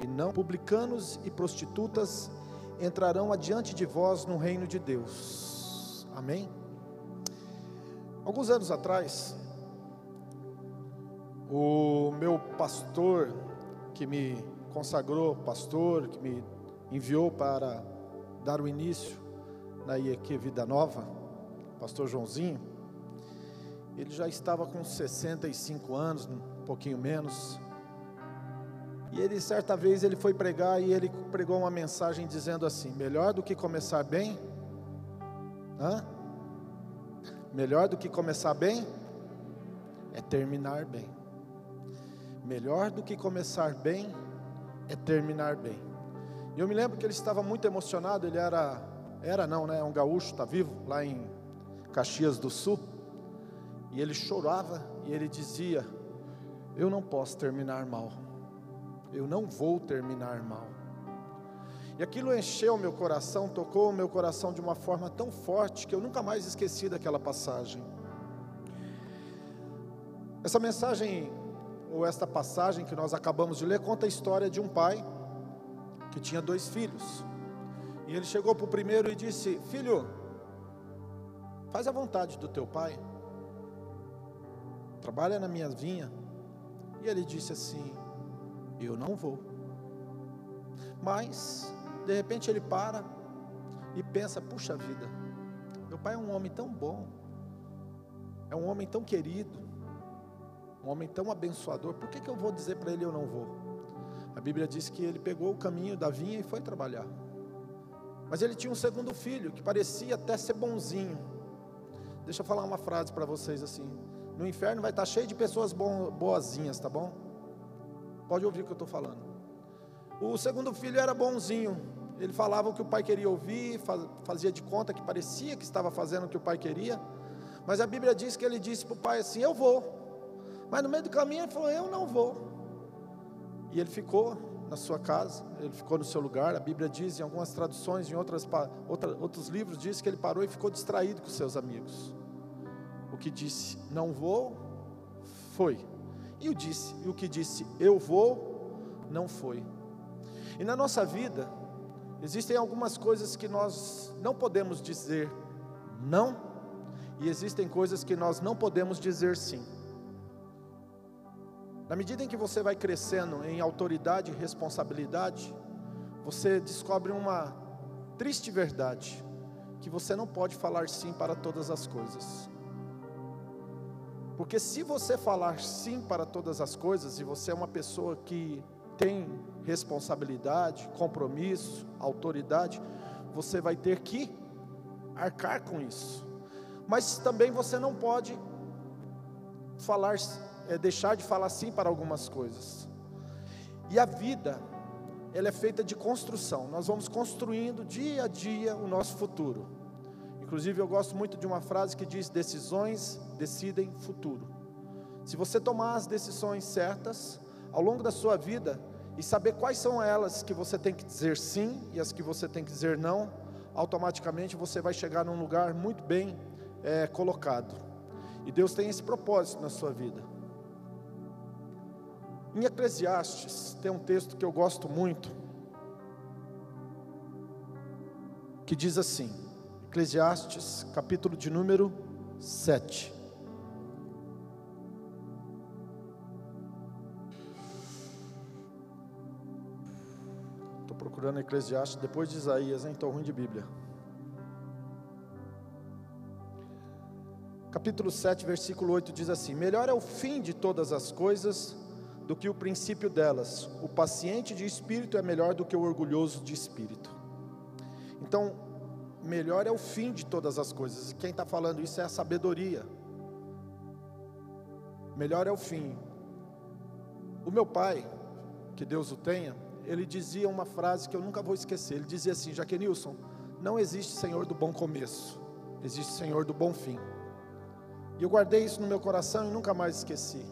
e não publicanos e prostitutas entrarão adiante de vós no reino de Deus. Amém? Alguns anos atrás, o meu pastor que me consagrou, pastor que me enviou para dar o início na IEQ Vida Nova, pastor Joãozinho, ele já estava com 65 anos, um pouquinho menos, e ele certa vez ele foi pregar e ele pregou uma mensagem dizendo assim: melhor do que começar bem, melhor do que começar bem é terminar bem. Melhor do que começar bem é terminar bem. E eu me lembro que ele estava muito emocionado, ele era um gaúcho, está vivo, lá em Caxias do Sul, e ele chorava e ele dizia: eu não posso terminar mal, eu não vou terminar mal. E aquilo encheu o meu coração, tocou o meu coração de uma forma tão forte que eu nunca mais esqueci daquela passagem. Essa mensagem, ou esta passagem que nós acabamos de ler, conta a história de um pai que tinha 2 filhos. E ele chegou para o primeiro e disse: filho, faz a vontade do teu pai, trabalha na minha vinha. E ele disse assim: eu não vou. Mas, de repente ele para e pensa: puxa vida, meu pai é um homem tão bom, é um homem tão querido, um homem tão abençoador, por que que eu vou dizer para ele eu não vou? A Bíblia diz que ele pegou o caminho da vinha e foi trabalhar. Mas ele tinha um segundo filho, que parecia até ser bonzinho. Deixa eu falar uma frase para vocês assim: no inferno vai estar cheio de pessoas boazinhas, tá bom? Pode ouvir o que eu estou falando. O segundo filho era bonzinho, ele falava o que o pai queria ouvir, fazia de conta que parecia que estava fazendo o que o pai queria. Mas a Bíblia diz que ele disse para o pai assim: eu vou. Mas no meio do caminho ele falou: eu não vou. E ele ficou na sua casa, ele ficou no seu lugar. A Bíblia diz, em algumas traduções, em outros livros, diz que ele parou e ficou distraído com seus amigos. O que disse não vou, foi. E o que disse eu vou, não foi. E na nossa vida, existem algumas coisas que nós não podemos dizer não, e existem coisas que nós não podemos dizer sim. Na medida em que você vai crescendo em autoridade e responsabilidade, você descobre uma triste verdade, que você não pode falar sim para todas as coisas. Porque se você falar sim para todas as coisas, e você é uma pessoa que tem responsabilidade, compromisso, autoridade, você vai ter que arcar com isso. Mas também você não pode falar sim, deixar de falar sim para algumas coisas. E a vida, ela é feita de construção. Nós vamos construindo dia a dia o nosso futuro. Inclusive eu gosto muito de uma frase que diz: decisões decidem futuro. Se você tomar as decisões certas ao longo da sua vida e saber quais são elas que você tem que dizer sim e as que você tem que dizer não, automaticamente você vai chegar num lugar muito bem colocado. E Deus tem esse propósito na sua vida. Em Eclesiastes tem um texto que eu gosto muito, que diz assim, Eclesiastes capítulo de número 7. Estou procurando Eclesiastes depois de Isaías, hein? Estou ruim de Bíblia. Capítulo 7, versículo 8 diz assim: melhor é o fim de todas as coisas do que o princípio delas, o paciente de espírito é melhor do que o orgulhoso de espírito. Então, melhor é o fim de todas as coisas. Quem está falando isso é a sabedoria. Melhor é o fim. O meu pai, que Deus o tenha, ele dizia uma frase que eu nunca vou esquecer. Ele dizia assim: Jaquenilson, não existe Senhor do bom começo, existe Senhor do bom fim. E eu guardei isso no meu coração e nunca mais esqueci.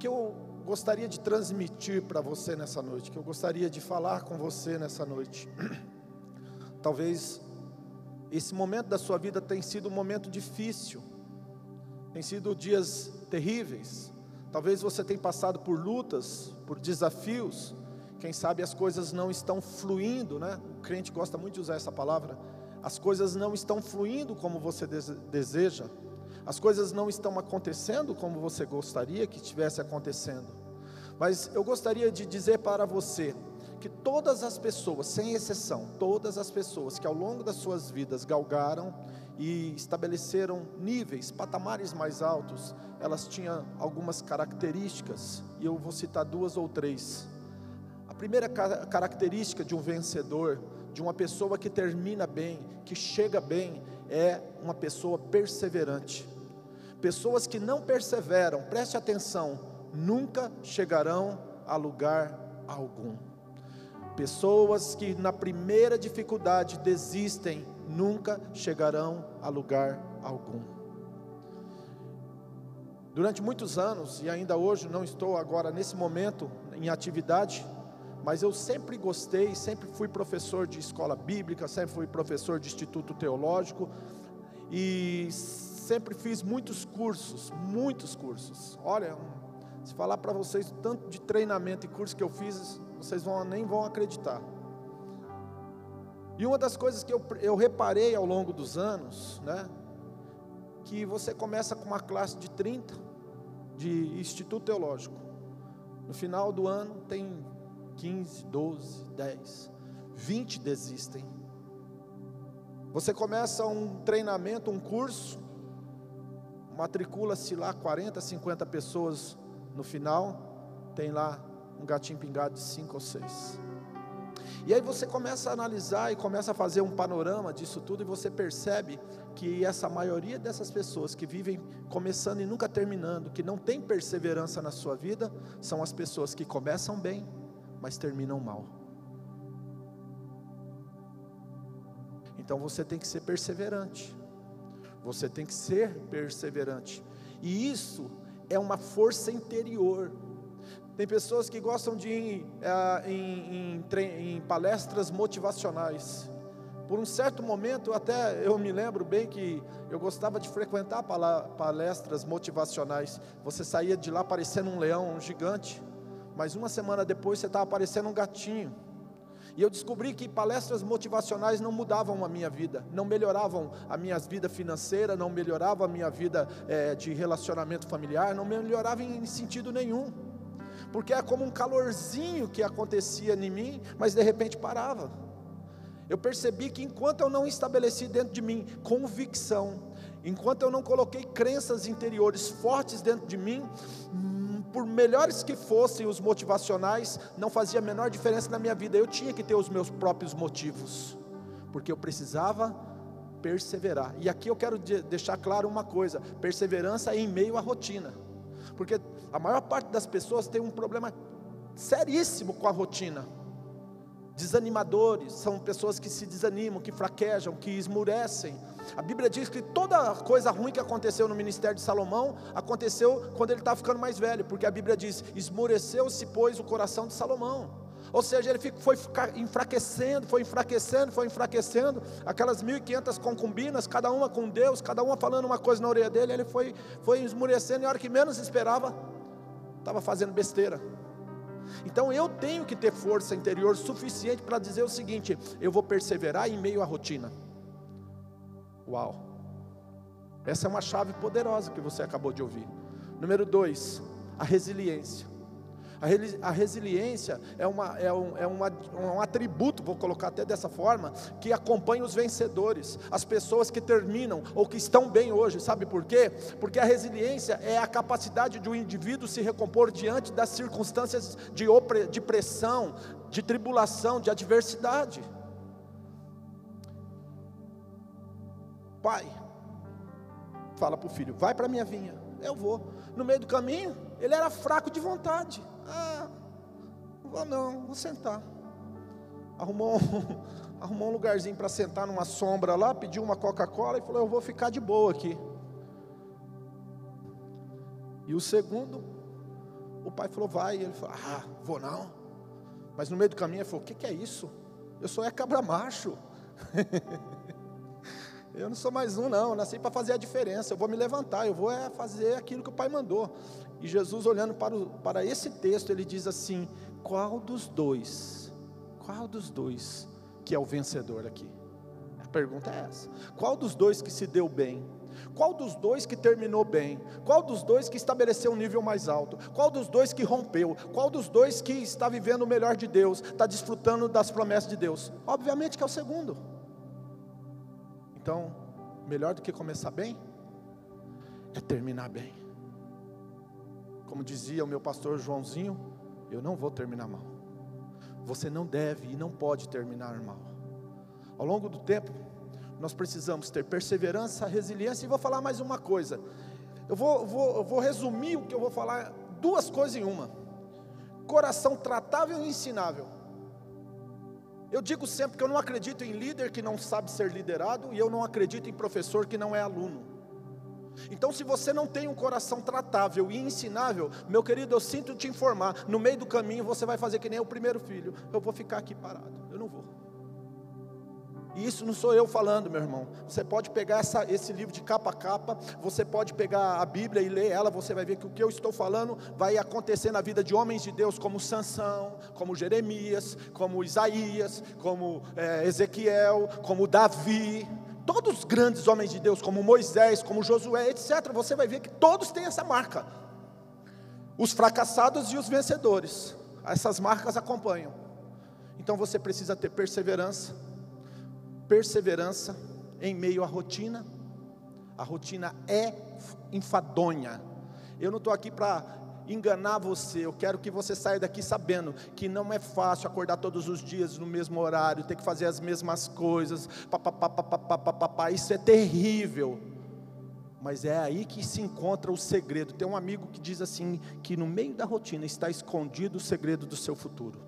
Que eu gostaria de transmitir para você nessa noite, que eu gostaria de falar com você nessa noite. Talvez esse momento da sua vida tenha sido um momento difícil, tem sido dias terríveis, Talvez você tenha passado por lutas, por desafios, quem sabe as coisas não estão fluindo, né? O crente gosta muito de usar essa palavra. As coisas não estão fluindo como você deseja, as coisas não estão acontecendo como você gostaria que estivesse acontecendo. Mas eu gostaria de dizer para você que todas as pessoas, sem exceção, todas as pessoas que ao longo das suas vidas galgaram e estabeleceram níveis, patamares mais altos, elas tinham algumas características, e eu vou citar duas ou três. A primeira característica de um vencedor, de uma pessoa que termina bem, que chega bem, é uma pessoa perseverante. Pessoas que não perseveram, preste atenção, nunca chegarão a lugar algum. Pessoas que na primeira dificuldade desistem, nunca chegarão a lugar algum. Durante muitos anos, e ainda hoje, não estou agora nesse momento em atividade, mas eu sempre gostei, sempre fui professor de escola bíblica, sempre fui professor de instituto teológico, e sempre fiz muitos cursos, olha, se falar para vocês o tanto de treinamento e curso que eu fiz, vocês nem vão acreditar. E uma das coisas que eu reparei ao longo dos anos, né, que você começa com uma classe de 30, de instituto teológico, no final do ano tem 15, 12, 10, 20 desistem. Você começa um treinamento, um curso, matricula-se lá 40, 50 pessoas, no final tem lá um gatinho pingado de 5 ou 6. E aí você começa a analisar e começa a fazer um panorama disso tudo, e você percebe que essa maioria dessas pessoas que vivem começando e nunca terminando, que não tem perseverança na sua vida, são as pessoas que começam bem, mas terminam mal. Então você tem que ser perseverante, você tem que ser perseverante, e isso é uma força interior. Tem pessoas que gostam de ir em palestras motivacionais. Por um certo momento, até eu me lembro bem que eu gostava de frequentar palestras motivacionais. Você saía de lá parecendo um leão, um gigante, mas uma semana depois você estava parecendo um gatinho. E eu descobri que palestras motivacionais não mudavam a minha vida, não melhoravam a minha vida financeira, não melhoravam a minha vida de relacionamento familiar, não melhoravam em sentido nenhum, porque é como um calorzinho que acontecia em mim, mas de repente parava. Eu percebi que enquanto eu não estabeleci dentro de mim convicção, enquanto eu não coloquei crenças interiores fortes dentro de mim, por melhores que fossem os motivacionais, não fazia a menor diferença na minha vida. Eu tinha que ter os meus próprios motivos, porque eu precisava perseverar. E aqui eu quero deixar claro uma coisa: perseverança em meio à rotina, porque a maior parte das pessoas tem um problema seríssimo com a rotina. Desanimadores, são pessoas que se desanimam, que fraquejam, que esmurecem. A Bíblia diz que toda coisa ruim que aconteceu no ministério de Salomão, aconteceu quando ele estava ficando mais velho, porque a Bíblia diz, esmureceu-se pois o coração de Salomão, ou seja, ele foi enfraquecendo, aquelas 1500 concubinas, cada uma com Deus, cada uma falando uma coisa na orelha dele, ele foi esmurecendo, e a hora que menos esperava, estava fazendo besteira. Então eu tenho que ter força interior suficiente para dizer o seguinte: eu vou perseverar em meio à rotina. Uau, essa é uma chave poderosa que você acabou de ouvir. Número 2, a resiliência. A resiliência é um atributo, vou colocar até dessa forma, que acompanha os vencedores, as pessoas que terminam ou que estão bem hoje. Sabe por quê? Porque a resiliência é a capacidade de um indivíduo se recompor diante das circunstâncias de pressão, de tribulação, de adversidade. Pai fala para o filho: vai para a minha vinha. Eu vou. No meio do caminho, ele era fraco de vontade. Vou sentar. Arrumou um lugarzinho para sentar numa sombra lá, pediu uma Coca-Cola e falou: eu vou ficar de boa aqui. E o segundo, o pai falou: vai. E ele falou: vou não. Mas no meio do caminho ele falou: o que é isso? Eu sou cabra macho. Eu não sou mais um não, eu nasci para fazer a diferença, eu vou me levantar, eu vou fazer aquilo que o Pai mandou. E Jesus, olhando para esse texto, ele diz assim: qual dos dois que é o vencedor aqui? A pergunta é essa: qual dos dois que se deu bem? Qual dos dois que terminou bem? Qual dos dois que estabeleceu um nível mais alto? Qual dos dois que rompeu? Qual dos dois que está vivendo o melhor de Deus, está desfrutando das promessas de Deus? Obviamente que é o segundo. Então, melhor do que começar bem, é terminar bem. Como dizia o meu pastor Joãozinho, eu não vou terminar mal. Você não deve e não pode terminar mal. Ao longo do tempo, nós precisamos ter perseverança, resiliência. E vou falar mais uma coisa. Eu vou resumir o que eu vou falar, duas coisas em uma: coração tratável e ensinável. Eu digo sempre que eu não acredito em líder que não sabe ser liderado, e eu não acredito em professor que não é aluno. Então, se você não tem um coração tratável e ensinável, meu querido, eu sinto te informar, no meio do caminho você vai fazer que nem o primeiro filho: eu vou ficar aqui parado, eu não vou. E isso não sou eu falando, meu irmão. Você pode pegar esse livro de capa a capa, você pode pegar a Bíblia e ler ela, você vai ver que o que eu estou falando vai acontecer na vida de homens de Deus, como Sansão, como Jeremias, como Isaías, como Ezequiel, como Davi, todos os grandes homens de Deus, como Moisés, como Josué, etc. Você vai ver que todos têm essa marca, os fracassados e os vencedores, essas marcas acompanham. Então você precisa ter perseverança em meio à rotina. A rotina é enfadonha. Eu não estou aqui para enganar você, eu quero que você saia daqui sabendo que não é fácil acordar todos os dias no mesmo horário, ter que fazer as mesmas coisas, isso é terrível, mas é aí que se encontra o segredo. Tem um amigo que diz assim, que no meio da rotina está escondido o segredo do seu futuro.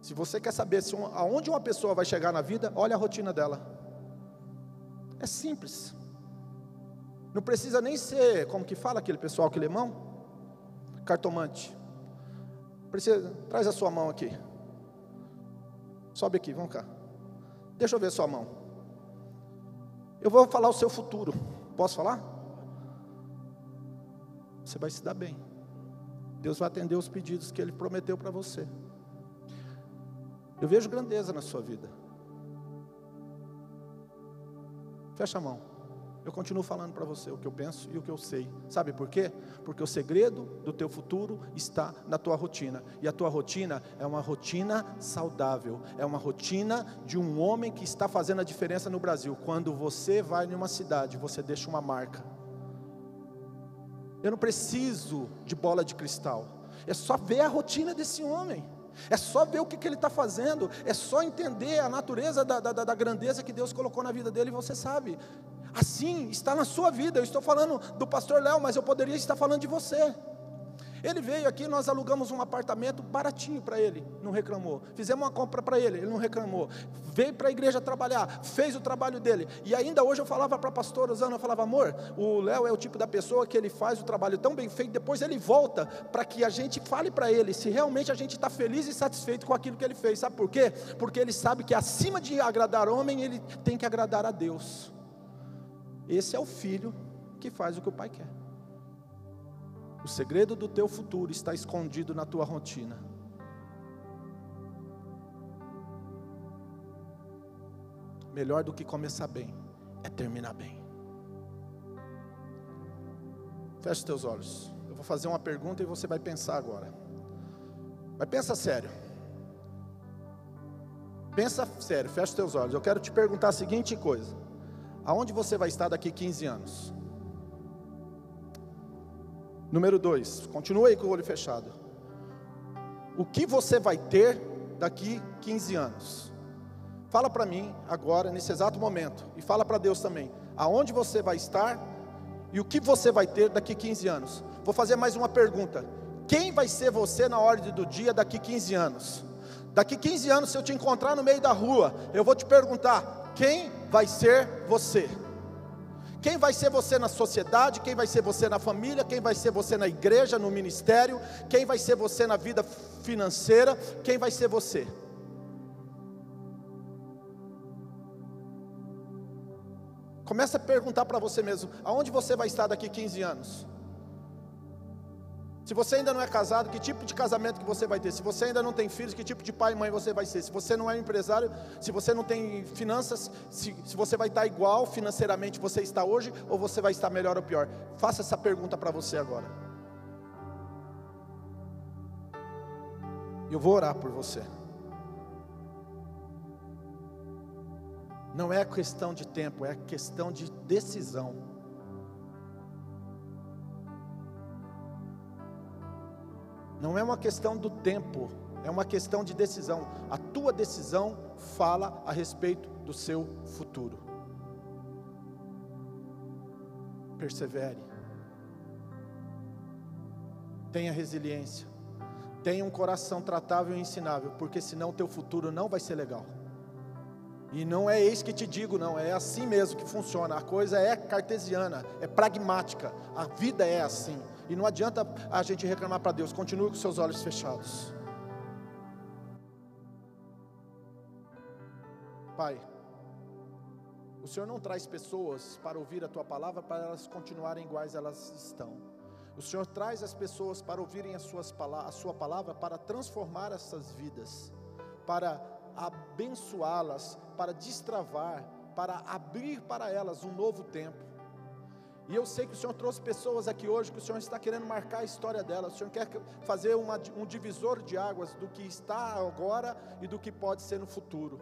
Se você quer saber aonde uma pessoa vai chegar na vida, olha a rotina dela. É simples. Não precisa nem ser, como que fala aquele pessoal, aquele irmão? Cartomante. Precisa, traz a sua mão aqui. Sobe aqui, vamos cá. Deixa eu ver a sua mão. Eu vou falar o seu futuro. Posso falar? Você vai se dar bem. Deus vai atender os pedidos que Ele prometeu para você. Eu vejo grandeza na sua vida. Fecha a mão. Eu continuo falando para você o que eu penso e o que eu sei. Sabe por quê? Porque o segredo do teu futuro está na tua rotina. E a tua rotina é uma rotina saudável. É uma rotina de um homem que está fazendo a diferença no Brasil. Quando você vai em uma cidade, você deixa uma marca. Eu não preciso de bola de cristal. É só ver a rotina desse homem. É só ver o que ele está fazendo, é só entender a natureza da grandeza que Deus colocou na vida dele, e você sabe. Assim está na sua vida. Eu estou falando do pastor Léo, mas eu poderia estar falando de você. Ele veio aqui, nós alugamos um apartamento baratinho para ele, não reclamou. Fizemos uma compra para ele não reclamou. Veio para a igreja trabalhar, fez o trabalho dele. E ainda hoje eu falava para a pastora Zana, eu falava: amor, o Léo é o tipo da pessoa que ele faz o trabalho tão bem feito, depois ele volta para que a gente fale para ele se realmente a gente está feliz e satisfeito com aquilo que ele fez. Sabe por quê? Porque ele sabe que acima de agradar homem, ele tem que agradar a Deus. Esse é o filho que faz o que o pai quer. O segredo do teu futuro está escondido na tua rotina. Melhor do que começar bem, é terminar bem. Feche os teus olhos. Eu vou fazer uma pergunta e você vai pensar agora. Mas pensa sério. Pensa sério, fecha os teus olhos. Eu quero te perguntar a seguinte coisa: aonde você vai estar daqui 15 anos? Número 2, continua aí com o olho fechado. O que você vai ter daqui 15 anos? Fala para mim agora, nesse exato momento. E fala para Deus também. Aonde você vai estar e o que você vai ter daqui 15 anos? Vou fazer mais uma pergunta. Quem vai ser você na ordem do dia daqui 15 anos? Daqui 15 anos, se eu te encontrar no meio da rua, eu vou te perguntar: quem vai ser você? Quem vai ser você na sociedade, quem vai ser você na família, quem vai ser você na igreja, no ministério, quem vai ser você na vida financeira, quem vai ser você? Começa a perguntar para você mesmo, aonde você vai estar daqui 15 anos? Se você ainda não é casado, que tipo de casamento que você vai ter? Se você ainda não tem filhos, que tipo de pai e mãe você vai ser? Se você não é empresário, se você não tem finanças, se você vai estar igual financeiramente você está hoje, ou você vai estar melhor ou pior? Faça essa pergunta para você agora. Eu vou orar por você. Não é questão de tempo, é questão de decisão. Não é uma questão do tempo, é uma questão de decisão. A tua decisão fala a respeito do seu futuro. Persevere. Tenha resiliência. Tenha um coração tratável e ensinável, porque senão o teu futuro não vai ser legal. E não é isso que te digo, não, é assim mesmo que funciona. A coisa é cartesiana, é pragmática, a vida é assim. E não adianta a gente reclamar para Deus. Continue com seus olhos fechados. Pai, o Senhor não traz pessoas para ouvir a Tua palavra para elas continuarem iguais elas estão. O Senhor traz as pessoas para ouvirem a Sua palavra para transformar essas vidas, para abençoá-las, para destravar, para abrir para elas um novo tempo. E eu sei que o Senhor trouxe pessoas aqui hoje que o Senhor está querendo marcar a história delas. O Senhor quer fazer um divisor de águas do que está agora e do que pode ser no futuro.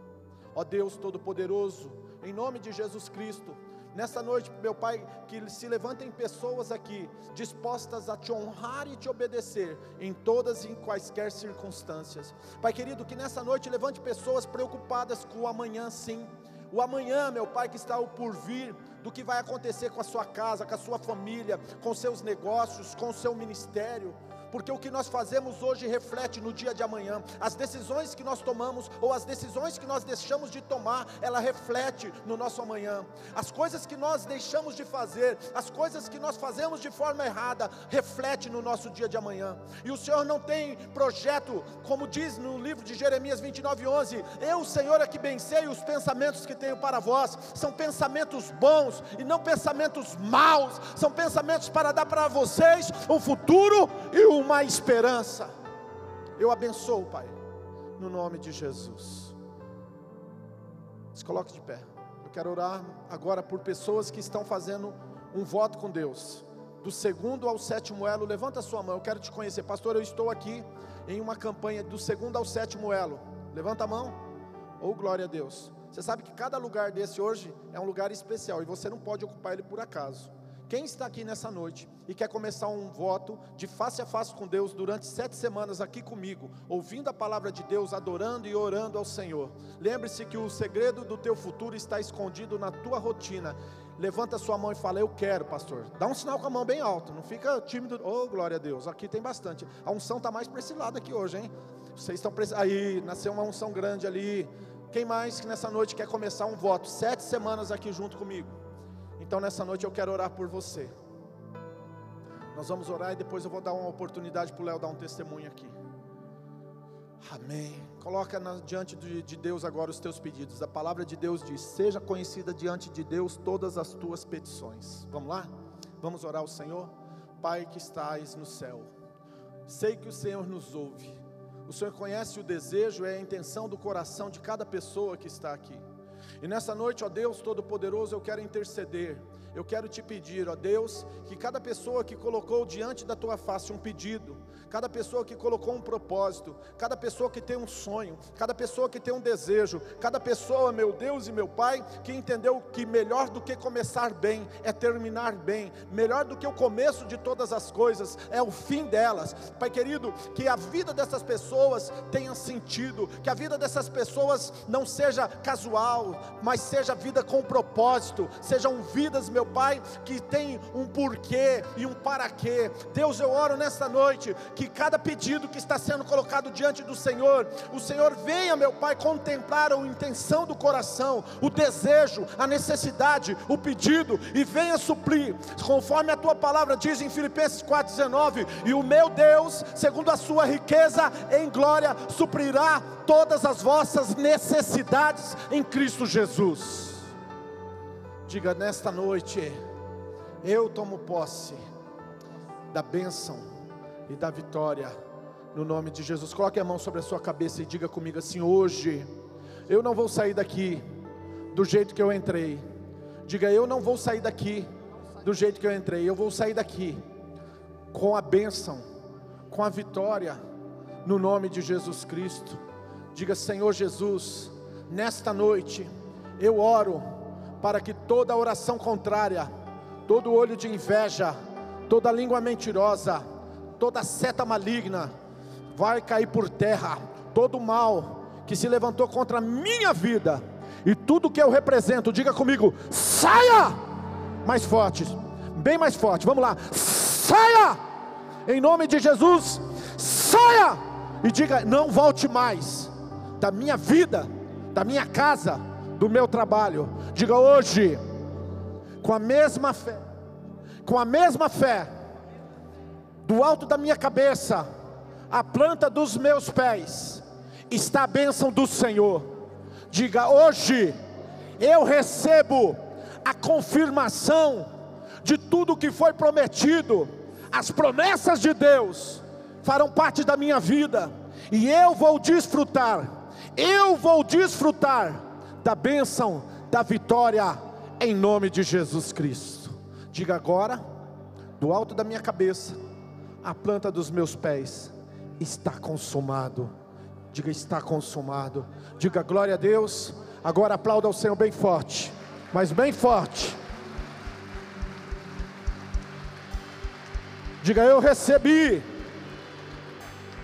Ó Deus Todo-Poderoso, em nome de Jesus Cristo, nessa noite, meu Pai, que se levantem pessoas aqui dispostas a Te honrar e Te obedecer em todas e em quaisquer circunstâncias. Pai querido, que nessa noite levante pessoas preocupadas com o amanhã, sim. O amanhã, meu Pai, que está o porvir, do que vai acontecer com a sua casa, com a sua família, com seus negócios, com o seu ministério, porque o que nós fazemos hoje reflete no dia de amanhã. As decisões que nós tomamos, ou as decisões que nós deixamos de tomar, ela reflete no nosso amanhã. As coisas que nós deixamos de fazer, as coisas que nós fazemos de forma errada, reflete no nosso dia de amanhã. E o Senhor não tem projeto, como diz no livro de Jeremias 29:11, eu, Senhor, é que bem sei os pensamentos que tenho para vós, são pensamentos bons e não pensamentos maus, são pensamentos para dar para vocês um futuro e uma esperança. Eu abençoo, Pai, no nome de Jesus. Se coloque de pé. Eu quero orar agora por pessoas que estão fazendo um voto com Deus, do 2º ao 7º elo. Levanta a sua mão, eu quero te conhecer. Pastor, eu estou aqui em uma campanha do 2º ao 7º elo. Levanta a mão. Oh, glória a Deus. Você sabe que cada lugar desse hoje é um lugar especial, e você não pode ocupar ele por acaso. Quem está aqui nessa noite e quer começar um voto de face a face com Deus durante 7 semanas aqui comigo, ouvindo a palavra de Deus, adorando e orando ao Senhor, lembre-se que o segredo do teu futuro está escondido na tua rotina. Levanta a sua mão e fala, eu quero, pastor. Dá um sinal com a mão bem alto, não fica tímido. Oh, glória a Deus, aqui tem bastante. A unção está mais para esse lado aqui hoje, hein? Vocês estão precisando, aí, nasceu uma unção grande ali. Quem mais que nessa noite quer começar um voto, 7 semanas aqui junto comigo? Então nessa noite eu quero orar por você. Nós vamos orar e depois eu vou dar uma oportunidade para o Léo dar um testemunho aqui. Amém. Coloca diante de Deus agora os teus pedidos. A palavra de Deus diz, seja conhecida diante de Deus todas as tuas petições. Vamos lá? Vamos orar ao Senhor. Pai que estás no céu, sei que o Senhor nos ouve. O Senhor conhece o desejo e a intenção do coração de cada pessoa que está aqui. E nessa noite, ó Deus Todo-Poderoso, eu quero interceder, eu quero te pedir, ó Deus, que cada pessoa que colocou diante da tua face um pedido, cada pessoa que colocou um propósito, cada pessoa que tem um sonho, cada pessoa que tem um desejo, cada pessoa, meu Deus e meu Pai, que entendeu que melhor do que começar bem, é terminar bem, melhor do que o começo de todas as coisas, é o fim delas. Pai querido, que a vida dessas pessoas tenha sentido, que a vida dessas pessoas não seja casual, mas seja vida com propósito, sejam vidas, meu Pai, que tem um porquê e um para quê. Deus, eu oro nesta noite, que cada pedido que está sendo colocado diante do Senhor, o Senhor venha, meu Pai, contemplar a intenção do coração, o desejo, a necessidade, o pedido, e venha suprir, conforme a Tua palavra diz em Filipenses 4:19, e o meu Deus, segundo a sua riqueza em glória, suprirá todas as vossas necessidades em Cristo Jesus. Diga: nesta noite eu tomo posse da bênção e da vitória, no nome de Jesus. Coloque a mão sobre a sua cabeça e diga comigo assim: hoje eu não vou sair daqui do jeito que eu entrei. Diga: eu não vou sair daqui do jeito que eu entrei. Eu vou sair daqui com a bênção, com a vitória, no nome de Jesus Cristo. Diga: Senhor Jesus, nesta noite eu oro para que toda oração contrária, todo olho de inveja, toda língua mentirosa, toda seta maligna vai cair por terra. Todo mal que se levantou contra a minha vida e tudo que eu represento, diga comigo: saia! Mais forte, bem mais forte, vamos lá: saia! Em nome de Jesus, saia! E diga: não volte mais da minha vida, da minha casa, do meu trabalho. Diga: hoje, com a mesma fé, do alto da minha cabeça, a planta dos meus pés, está a bênção do Senhor. Diga: hoje eu recebo a confirmação de tudo que foi prometido. As promessas de Deus farão parte da minha vida, e eu vou desfrutar da bênção, da vitória, em nome de Jesus Cristo. Diga agora: do alto da minha cabeça, a planta dos meus pés, está consumado. Diga: está consumado. Diga: glória a Deus. Agora aplauda ao Senhor bem forte, mas bem forte. Diga: eu recebi